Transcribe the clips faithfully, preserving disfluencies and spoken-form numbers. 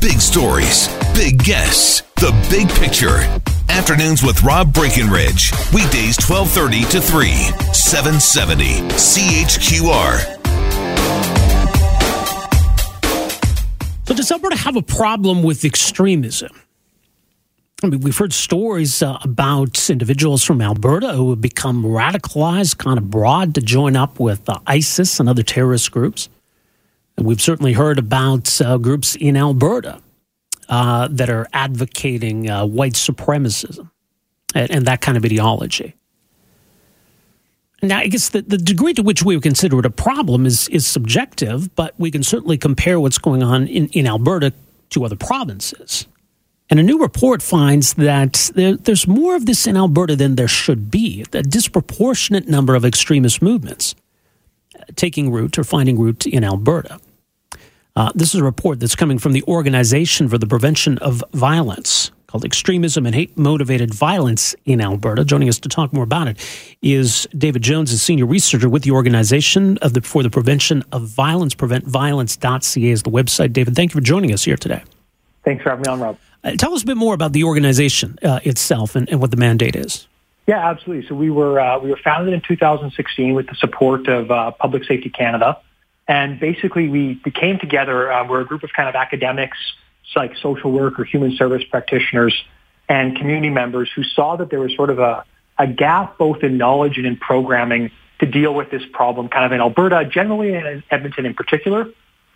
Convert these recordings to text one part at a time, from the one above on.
Big stories, big guests, the big picture. Afternoons with Rob Breakenridge. Weekdays twelve thirty to three, seven seventy C H Q R. So does Alberta have a problem with extremism? I mean, we've heard stories uh, about individuals from Alberta who have become radicalized kind of broad to join up with uh, ISIS and other terrorist groups. We've certainly heard about uh, groups in Alberta uh, that are advocating uh, white supremacism and, and that kind of ideology. Now, I guess the, the degree to which we would consider it a problem is, is subjective, but we can certainly compare what's going on in, in Alberta to other provinces. And a new report finds that there, there's more of this in Alberta than there should be, a disproportionate number of extremist movements taking root or finding root in Alberta. Uh, this is a report that's coming from the Organization for the Prevention of Violence called Extremism and Hate-Motivated Violence in Alberta. Joining us to talk more about it is David Jones, a senior researcher with the Organization of the, for the Prevention of Violence. Prevent violence dot C A is the website. David, thank you for joining us here today. Thanks for having me on, Rob. Uh, tell us a bit more about the organization uh, itself and, and what the mandate is. Yeah, absolutely. So we were uh, we were founded in two thousand sixteen with the support of uh, Public Safety Canada, and basically we, we came together. Uh, we're a group of kind of academics, like social work or human service practitioners, and community members who saw that there was sort of a, a gap both in knowledge and in programming to deal with this problem, kind of in Alberta generally and in Edmonton in particular,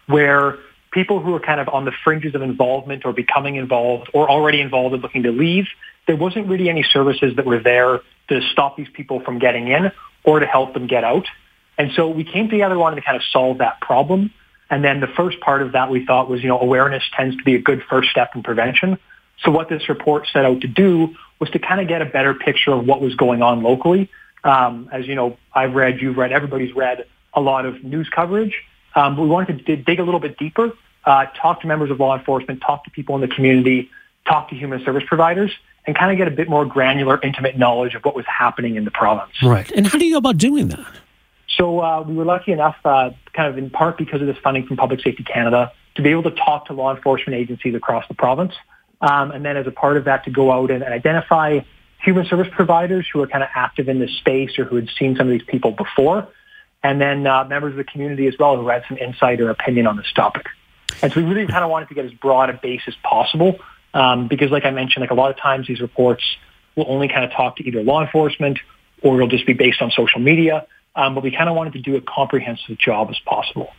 where people who are kind of on the fringes of involvement or becoming involved or already involved and looking to leave. There wasn't really any services that were there to stop these people from getting in or to help them get out. And so we came together wanting to kind of solve that problem. And then the first part of that we thought was, you know, awareness tends to be a good first step in prevention. So what this report set out to do was to kind of get a better picture of what was going on locally. Um, as you know, I've read, you've read, everybody's read a lot of news coverage. Um, but we wanted to dig a little bit deeper, uh, talk to members of law enforcement, talk to people in the community, talk to human service providers, and kind of get a bit more granular, intimate knowledge of what was happening in the province. Right. And how do you go about doing that? So uh, we were lucky enough, uh, kind of in part because of this funding from Public Safety Canada, to be able to talk to law enforcement agencies across the province. Um, and then as a part of that, to go out and, and identify human service providers who are kind of active in this space or who had seen some of these people before. And then uh, members of the community as well who had some insight or opinion on this topic. And so we really kind of wanted to get as broad a base as possible. Um, because like I mentioned, like a lot of times these reports will only kind of talk to either law enforcement or it'll just be based on social media. Um, but we kind of wanted to do a comprehensive job as possible.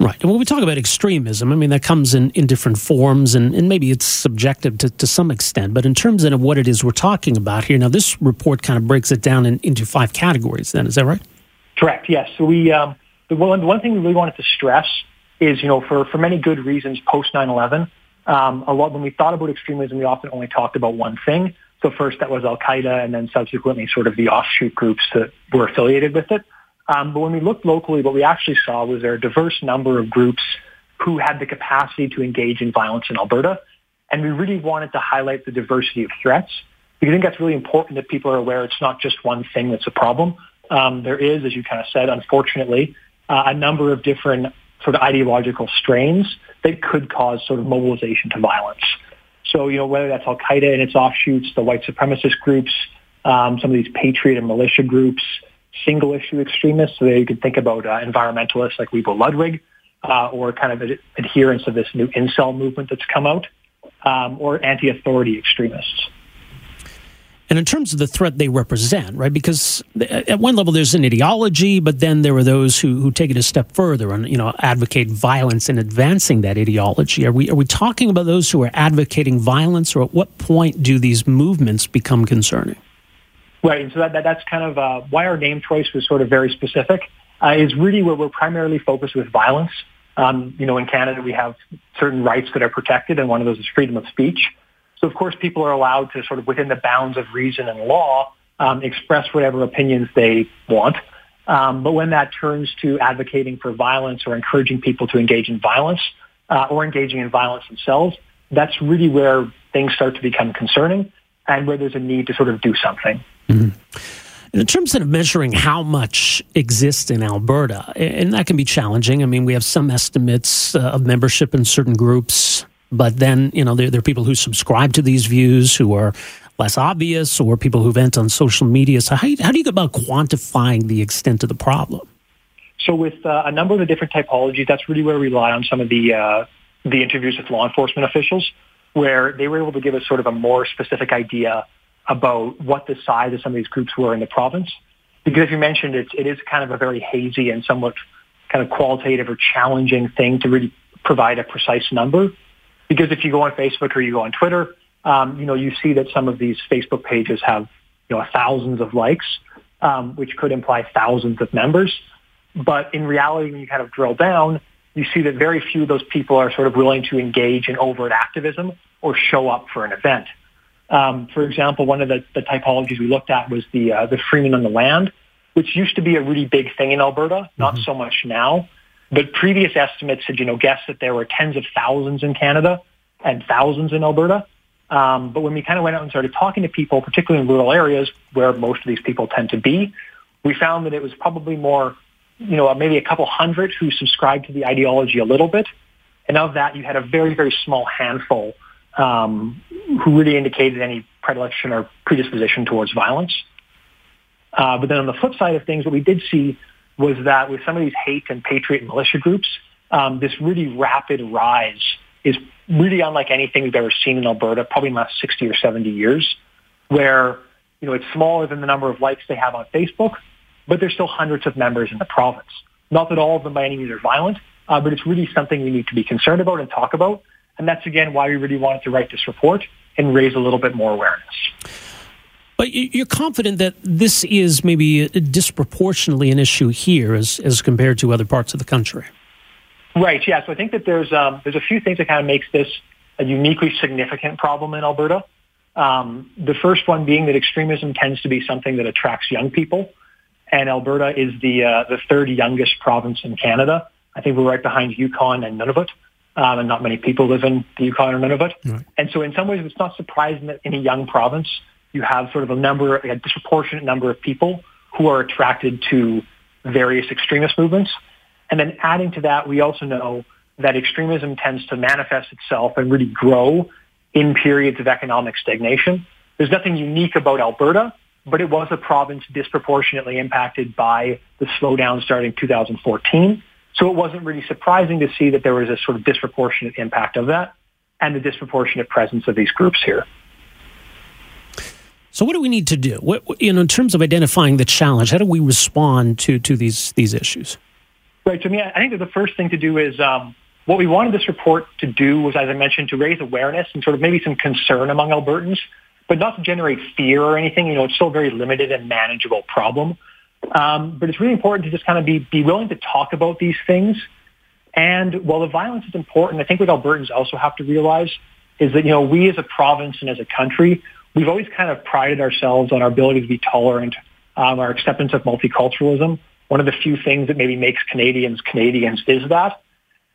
Right. And when we talk about extremism, I mean, that comes in, in different forms and, and maybe it's subjective to, to some extent. But in terms of what it is we're talking about here, now this report kind of breaks it down in, into five categories then, is that right? Correct. Yes. So we, um, the one, the one thing we really wanted to stress is, you know, for, for many good reasons, post nine eleven, Um, a lot when we thought about extremism, we often only talked about one thing. So first that was Al Qaeda, and then subsequently sort of the offshoot groups that were affiliated with it. Um, but when we looked locally, what we actually saw was there were a diverse number of groups who had the capacity to engage in violence in Alberta. And we really wanted to highlight the diversity of threats because I think that's really important that people are aware it's not just one thing that's a problem. Um, there is, as you kind of said, unfortunately, uh, a number of different sort of ideological strains that could cause sort of mobilization to violence. So, you know, whether that's Al Qaeda and its offshoots, the white supremacist groups, um, some of these patriot and militia groups, single issue extremists, so there you could think about uh, environmentalists like Wiebo Ludwig, uh, or kind of ad- adherents of this new incel movement that's come out, um, or anti-authority extremists. And in terms of the threat they represent, right, because at one level there's an ideology, but then there are those who, who take it a step further and, you know, advocate violence in advancing that ideology. Are we are we talking about those who are advocating violence, or at what point do these movements become concerning? Right, and so that, that, that's kind of uh, why our name choice was sort of very specific, uh, is really where we're primarily focused with violence. Um, you know, in Canada, we have certain rights that are protected, and one of those is freedom of speech. So, of course, people are allowed to sort of, within the bounds of reason and law, um, express whatever opinions they want. Um, but when that turns to advocating for violence or encouraging people to engage in violence uh, or engaging in violence themselves, that's really where things start to become concerning and where there's a need to sort of do something. Mm-hmm. In terms of measuring how much exists in Alberta, and that can be challenging. I mean, we have some estimates uh, of membership in certain groups, but then, you know, there, there are people who subscribe to these views who are less obvious, or people who vent on social media. So how, how do you go about quantifying the extent of the problem? So with uh, a number of the different typologies, that's really where we rely on some of the uh, the interviews with law enforcement officials, where they were able to give us sort of a more specific idea about what the size of some of these groups were in the province. Because as you mentioned, it's, it is kind of a very hazy and somewhat kind of qualitative or challenging thing to really provide a precise number. Because if you go on Facebook or you go on Twitter, um, you know, you see that some of these Facebook pages have, you know, thousands of likes, um, which could imply thousands of members. But in reality, when you kind of drill down, you see that very few of those people are sort of willing to engage in overt activism or show up for an event. Um, for example, one of the, the typologies we looked at was the uh, the Freeman on the Land, which used to be a really big thing in Alberta, not mm-hmm. so much now. But previous estimates had, you know, guessed that there were tens of thousands in Canada and thousands in Alberta. Um, but when we kind of went out and started talking to people, particularly in rural areas where most of these people tend to be, we found that it was probably more, you know, maybe a couple hundred who subscribed to the ideology a little bit. And of that, you had a very, very small handful Um, who really indicated any predilection or predisposition towards violence. Uh, but then on the flip side of things, what we did see was that with some of these hate and patriot militia groups, um, this really rapid rise is really unlike anything we've ever seen in Alberta, probably in the last sixty or seventy years, where, you know, it's smaller than the number of likes they have on Facebook, but there's still hundreds of members in the province. Not that all of them by any means are violent, uh, but it's really something we need to be concerned about and talk about. And that's, again, why we really wanted to write this report and raise a little bit more awareness. But you're confident that this is maybe disproportionately an issue here as, as compared to other parts of the country? Right, yeah. So I think that there's um, there's a few things that kind of makes this a uniquely significant problem in Alberta. Um, the first one being that extremism tends to be something that attracts young people. And Alberta is the uh, the third youngest province in Canada. I think we're right behind Yukon and Nunavut. Um, and not many people live in the Yukon or Nunavut. Right. And so in some ways, it's not surprising that in a young province, you have sort of a number, a disproportionate number of people who are attracted to various extremist movements. And then adding to that, we also know that extremism tends to manifest itself and really grow in periods of economic stagnation. There's nothing unique about Alberta, but it was a province disproportionately impacted by the slowdown starting two thousand fourteen. So it wasn't really surprising to see that there was a sort of disproportionate impact of that and the disproportionate presence of these groups here. So what do we need to do? What, you know, in terms of identifying the challenge, how do we respond to, to these, these issues? Right. So I mean, I think that the first thing to do is um, what we wanted this report to do was, as I mentioned, to raise awareness and sort of maybe some concern among Albertans, but not to generate fear or anything. You know, it's still a very limited and manageable problem. Um, but it's really important to just kind of be, be willing to talk about these things. And while the violence is important, I think what Albertans also have to realize is that, you know, we as a province and as a country, we've always kind of prided ourselves on our ability to be tolerant, um, our acceptance of multiculturalism. One of the few things that maybe makes Canadians Canadians is that.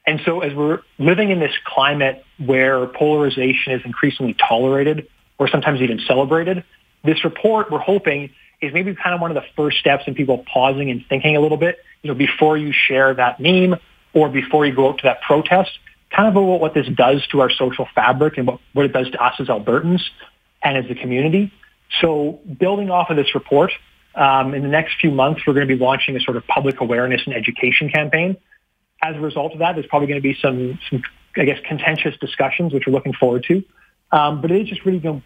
And so as we're living in this climate where polarization is increasingly tolerated or sometimes even celebrated, this report, we're hoping, is maybe kind of one of the first steps in people pausing and thinking a little bit, you know, before you share that meme or before you go out to that protest, kind of about what this does to our social fabric and what, what it does to us as Albertans and as the community. So building off of this report, um, in the next few months, we're going to be launching a sort of public awareness and education campaign. As a result of that, there's probably going to be some, some I guess, contentious discussions, which we're looking forward to. Um, but it is just really, you know,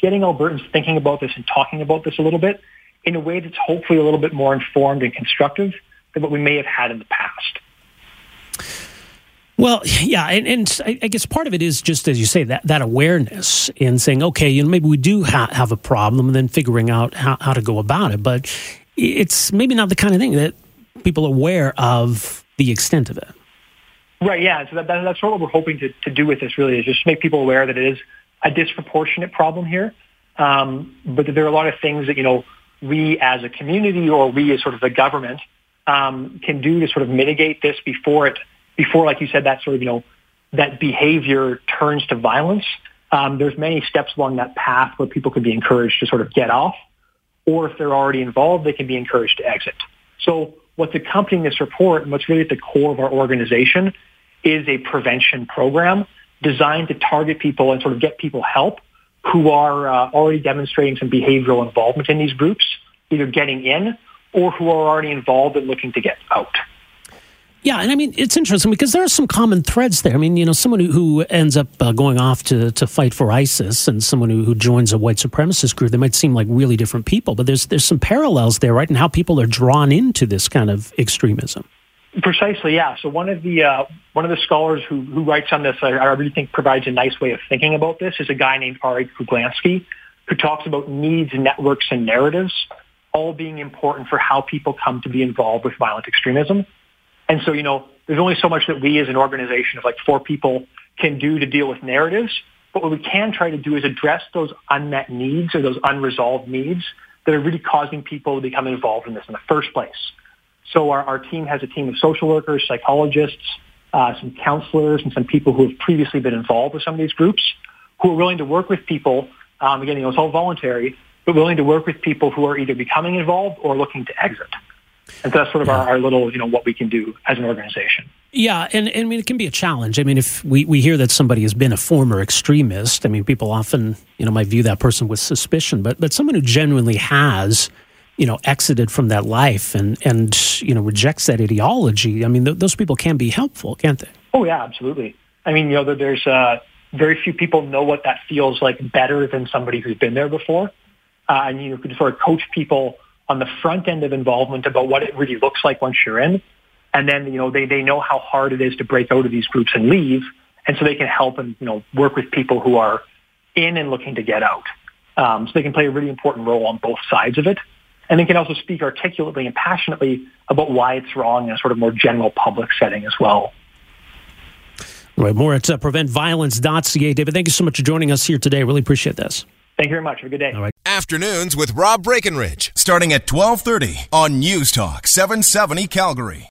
getting Albertans thinking about this and talking about this a little bit in a way that's hopefully a little bit more informed and constructive than what we may have had in the past. Well, yeah, and, and I guess part of it is just, as you say, that, that awareness and saying, okay, you know, maybe we do ha- have a problem, and then figuring out how, how to go about it. But it's maybe not the kind of thing that people are aware of the extent of it. Right, yeah. So that, that, that's sort of what we're hoping to, to do with this, really, is just make people aware that it is a disproportionate problem here, um, but that there are a lot of things that, you know, we as a community or we as sort of the government um, can do to sort of mitigate this before it, before, like you said, that sort of, you know, that behavior turns to violence. Um, there's many steps along that path where people can be encouraged to sort of get off, or if they're already involved, they can be encouraged to exit. So what's accompanying this report and what's really at the core of our organization is a prevention program designed to target people and sort of get people help who are uh, already demonstrating some behavioral involvement in these groups, either getting in or who are already involved and looking to get out. Yeah, and I mean, it's interesting because there are some common threads there. I mean, you know, someone who, who ends up uh, going off to, to fight for ISIS and someone who, who joins a white supremacist group, they might seem like really different people, but there's there's some parallels there, right, in how people are drawn into this kind of extremism. Precisely, yeah. So one of the uh, one of the scholars who, who writes on this, I, I really think provides a nice way of thinking about this, is a guy named Ari Kuglansky, who talks about needs, networks, and narratives all being important for how people come to be involved with violent extremism. And so, you know, there's only so much that we as an organization of like four people can do to deal with narratives. But what we can try to do is address those unmet needs or those unresolved needs that are really causing people to become involved in this in the first place. So our, our team has a team of social workers, psychologists, uh, some counselors, and some people who have previously been involved with some of these groups who are willing to work with people. Um, again, you know, it's all voluntary, but willing to work with people who are either becoming involved or looking to exit. And so that's sort of our, our little, you know, what we can do as an organization. Yeah, and, and I mean, it can be a challenge. I mean, if we, we hear that somebody has been a former extremist, I mean, people often, you know, might view that person with suspicion. But but someone who genuinely has, you know, exited from that life and, and you know, rejects that ideology, I mean, th- those people can be helpful, can't they? Oh, yeah, absolutely. I mean, you know, there's uh, very few people know what that feels like better than somebody who's been there before. Uh, and you can sort of coach people on the front end of involvement about what it really looks like once you're in. And then, you know, they, they know how hard it is to break out of these groups and leave. And so they can help and, you know, work with people who are in and looking to get out. Um, so they can play a really important role on both sides of it. And they can also speak articulately and passionately about why it's wrong in a sort of more general public setting as well. All right, more at uh, prevent violence dot c a. David, thank you so much for joining us here today. Really appreciate this. Thank you very much. Have a good day. All right. Afternoons with Rob Breakenridge, starting at twelve thirty on News Talk seven seventy Calgary.